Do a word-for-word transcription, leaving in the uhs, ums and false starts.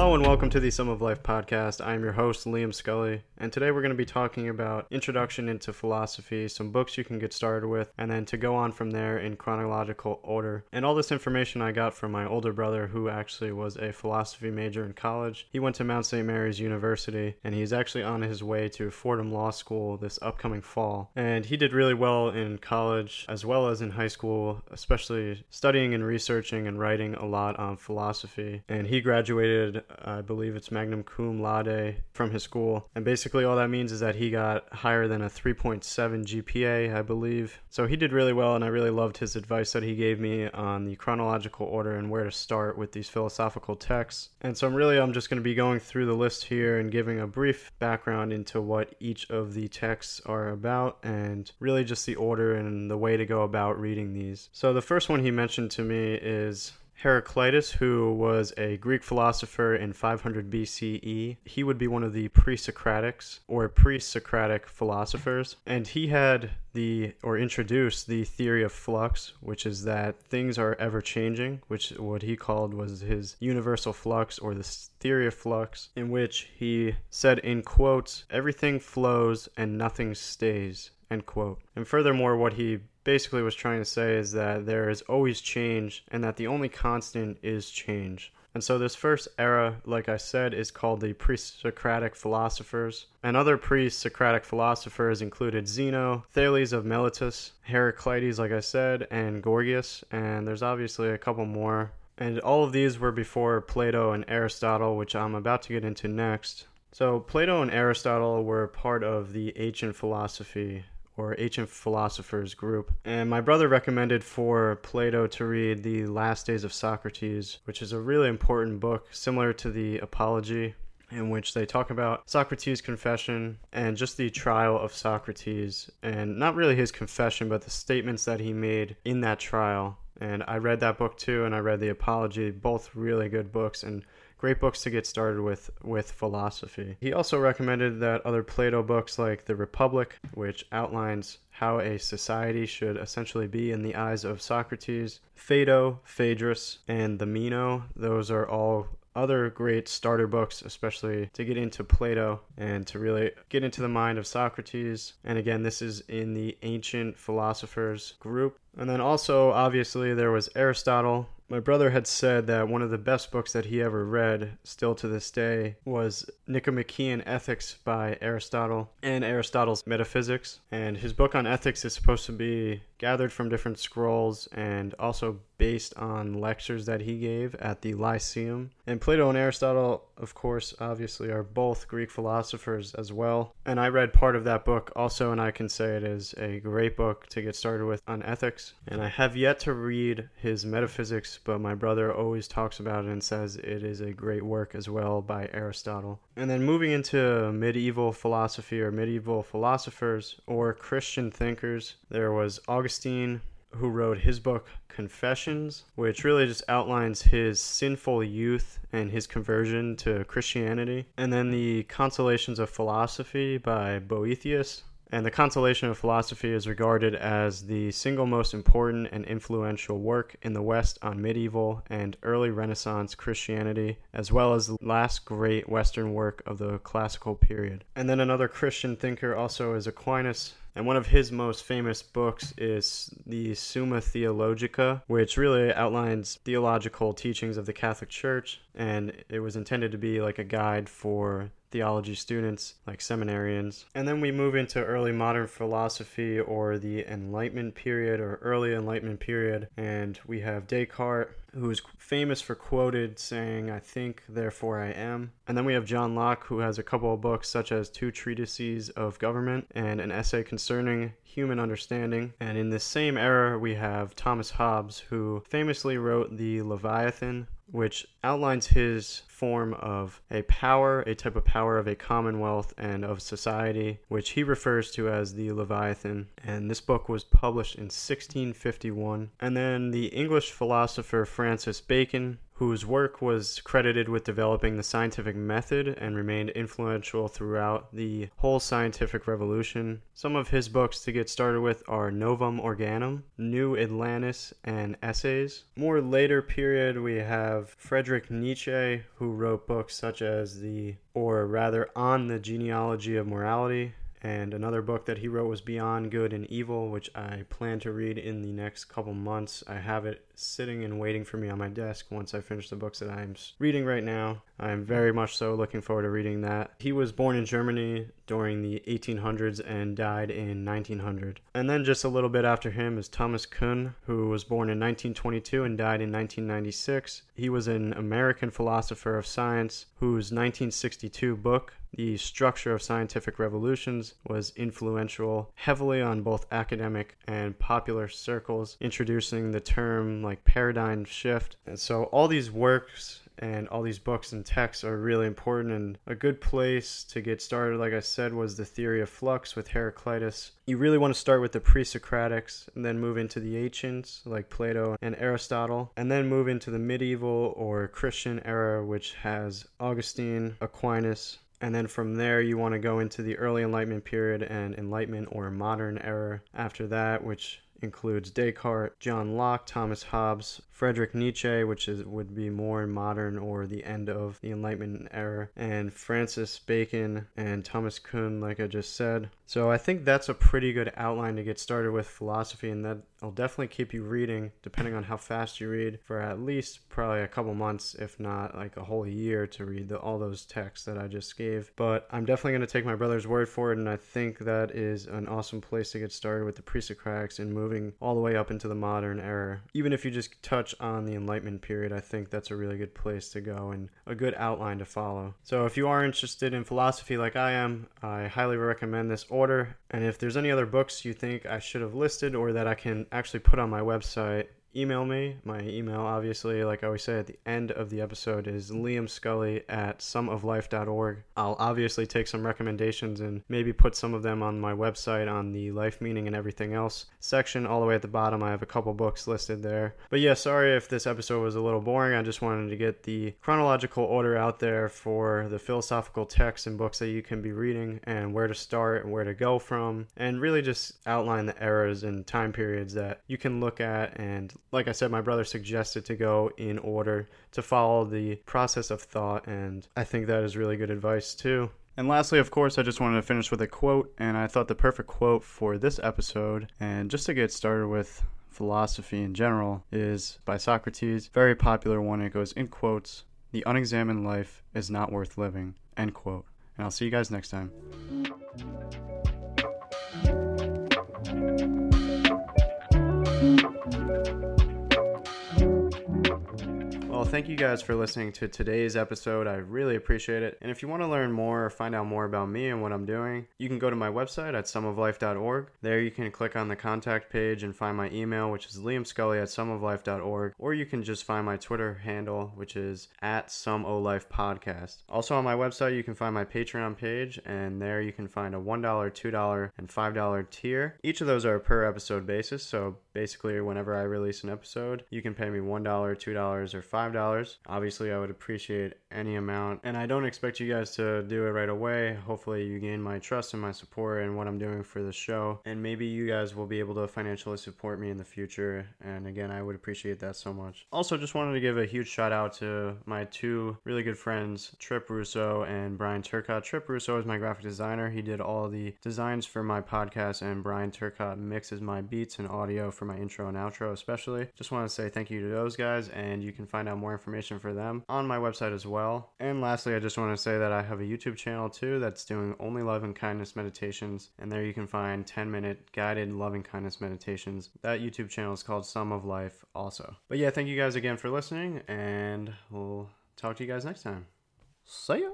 Hello and welcome to the Sum of Life podcast. I'm your host, Liam Scully, and today we're going to be talking about Introduction into Philosophy, some books you can get started with, and then to go on from there in chronological order. And all this information I got from my older brother, who actually was a philosophy major in college. He went to Mount Saint Mary's University, and he's actually on his way to Fordham Law School this upcoming fall. And he did really well in college as well as in high school, especially studying and researching and writing a lot on philosophy. And he graduated, I believe it's magnum cum laude, from his school. And basically all that means is that he got higher than a three point seven G P A, I believe. So he did really well, and I really loved his advice that he gave me on the chronological order and where to start with these philosophical texts. And so I'm really, I'm just going to be going through the list here and giving a brief background into what each of the texts are about, and really just the order and the way to go about reading these. So the first one he mentioned to me is Heraclitus, who was a Greek philosopher in five hundred B C E. He would be one of the Pre-Socratics or Pre-Socratic philosophers, and he had the or introduced the theory of flux, which is that things are ever changing, which what he called was his universal flux or the theory of flux, in which he said, in quotes, "everything flows and nothing stays," end quote. And furthermore, what he basically was trying to say is that there is always change and that the only constant is change. And so this first era, like I said, is called the pre-Socratic philosophers. And other pre-Socratic philosophers included Zeno, Thales of Miletus, Heraclitus, like I said, and Gorgias. And there's obviously a couple more. And all of these were before Plato and Aristotle, which I'm about to get into next. So Plato and Aristotle were part of the ancient philosophy or ancient philosophers group. And my brother recommended for Plato to read The Last Days of Socrates, which is a really important book similar to the Apology, in which they talk about Socrates' confession and just the trial of Socrates, and not really his confession, but the statements that he made in that trial. And I read that book too, and I read The Apology, both really good books and great books to get started with with philosophy. He also recommended that other Plato books like The Republic, which outlines how a society should essentially be in the eyes of Socrates, Phaedo, Phaedrus, and the Meno. Those are all other great starter books, especially to get into Plato and to really get into the mind of Socrates. And again, this is in the ancient philosophers group. And then also, obviously, there was Aristotle. My brother had said that one of the best books that he ever read, still to this day, was Nicomachean Ethics by Aristotle and Aristotle's Metaphysics. And his book on ethics is supposed to be gathered from different scrolls and also based on lectures that he gave at the Lyceum. And Plato and Aristotle, of course, obviously are both Greek philosophers as well. And I read part of that book also, and I can say it is a great book to get started with on ethics. And I have yet to read his Metaphysics, but my brother always talks about it and says it is a great work as well by Aristotle. And then moving into medieval philosophy or medieval philosophers or Christian thinkers, there was Augustine, who wrote his book Confessions, which really just outlines his sinful youth and his conversion to Christianity. And then the Consolations of Philosophy by Boethius. And the Consolation of Philosophy is regarded as the single most important and influential work in the West on medieval and early Renaissance Christianity, as well as the last great Western work of the classical period. And then another Christian thinker also is Aquinas, and one of his most famous books is the Summa Theologica, which really outlines theological teachings of the Catholic Church, and it was intended to be like a guide for theology students, like seminarians. And then we move into early modern philosophy or the Enlightenment period or early Enlightenment period, and we have Descartes, who is famous for quoted saying, "I think, therefore I am." And then we have John Locke, who has a couple of books such as Two Treatises of Government and an essay concerning human understanding. And in this same era, we have Thomas Hobbes, who famously wrote The Leviathan, which outlines his form of a power, a type of power of a commonwealth and of society, which he refers to as the Leviathan. And this book was published in sixteen fifty-one. And then the English philosopher Francis Bacon, whose work was credited with developing the scientific method and remained influential throughout the whole scientific revolution. Some of his books to get started with are Novum Organum, New Atlantis, and Essays. More later period, we have Friedrich Nietzsche, who wrote books such as the, or rather On the Genealogy of Morality, and another book that he wrote was Beyond Good and Evil, which I plan to read in the next couple months. I have it sitting and waiting for me on my desk once I finish the books that I'm reading right now. I'm very much so looking forward to reading that. He was born in Germany during the eighteen hundreds and died in nineteen hundred. And then just a little bit after him is Thomas Kuhn, who was born in nineteen twenty-two and died in nineteen ninety-six. He was an American philosopher of science whose nineteen sixty-two book, The Structure of Scientific Revolutions, was influential heavily on both academic and popular circles, introducing the term like paradigm shift. And so all these works and all these books and texts are really important, and a good place to get started, like I said, was the theory of flux with Heraclitus. You really want to start with the Pre-Socratics and then move into the ancients like Plato and Aristotle, and then move into the medieval or Christian era, which has Augustine, Aquinas. And then from there, you want to go into the early Enlightenment period and Enlightenment or modern era after that, which includes Descartes, John Locke, Thomas Hobbes, Friedrich Nietzsche, which is would be more modern or the end of the Enlightenment era, and Francis Bacon and Thomas Kuhn, like I just said. So I think that's a pretty good outline to get started with philosophy, and that'll definitely keep you reading, depending on how fast you read, for at least probably a couple months, if not like a whole year, to read the, all those texts that I just gave. But I'm definitely going to take my brother's word for it, and I think that is an awesome place to get started with the Pre-Socratics and move all the way up into the modern era. Even if you just touch on the Enlightenment period, I think that's a really good place to go and a good outline to follow. So if you are interested in philosophy like I am, I highly recommend this order. And if there's any other books you think I should have listed or that I can actually put on my website, email me. My email, obviously, like I always say at the end of the episode, is liam scully at sum of life dot org. I'll obviously take some recommendations and maybe put some of them on my website on the life meaning and everything else section all the way at the bottom. I have a couple books listed there. But yeah, sorry if this episode was a little boring. I just wanted to get the chronological order out there for the philosophical texts and books that you can be reading and where to start and where to go from, and really just outline the eras and time periods that you can look at. And like I said, my brother suggested to go in order to follow the process of thought, and I think that is really good advice too. And lastly, of course, I just wanted to finish with a quote, and I thought the perfect quote for this episode, and just to get started with philosophy in general, is by Socrates, very popular one. It goes in quotes, "The unexamined life is not worth living," end quote. And I'll see you guys next time. Well, thank you guys for listening to today's episode. I really appreciate it. And if you want to learn more or find out more about me and what I'm doing, you can go to my website at sum of life dot org. There you can click on the contact page and find my email, which is liam scully at sum of life dot org. Or you can just find my Twitter handle, which is at sumolifepodcast. Also on my website, you can find my Patreon page, and there you can find a one dollar, two dollars, and five dollars tier. Each of those are per episode basis, so basically whenever I release an episode, you can pay me one dollar, two dollars, or five dollars. Obviously, I would appreciate any amount, and I don't expect you guys to do it right away. Hopefully, you gain my trust and my support and what I'm doing for the show, and maybe you guys will be able to financially support me in the future, and again, I would appreciate that so much. Also, just wanted to give a huge shout out to my two really good friends, Trip Russo and Brian Turcotte. Trip Russo is my graphic designer. He did all the designs for my podcast, and Brian Turcotte mixes my beats and audio for my intro and outro especially. Just want to say thank you to those guys, and you can find out more information for them on my website as well. And lastly, I just want to say that I have a YouTube channel too that's doing only love and kindness meditations, and there you can find ten minute guided love and kindness meditations. That YouTube channel is called Sum of Life also. But yeah, thank you guys again for listening, and we'll talk to you guys next time. See ya!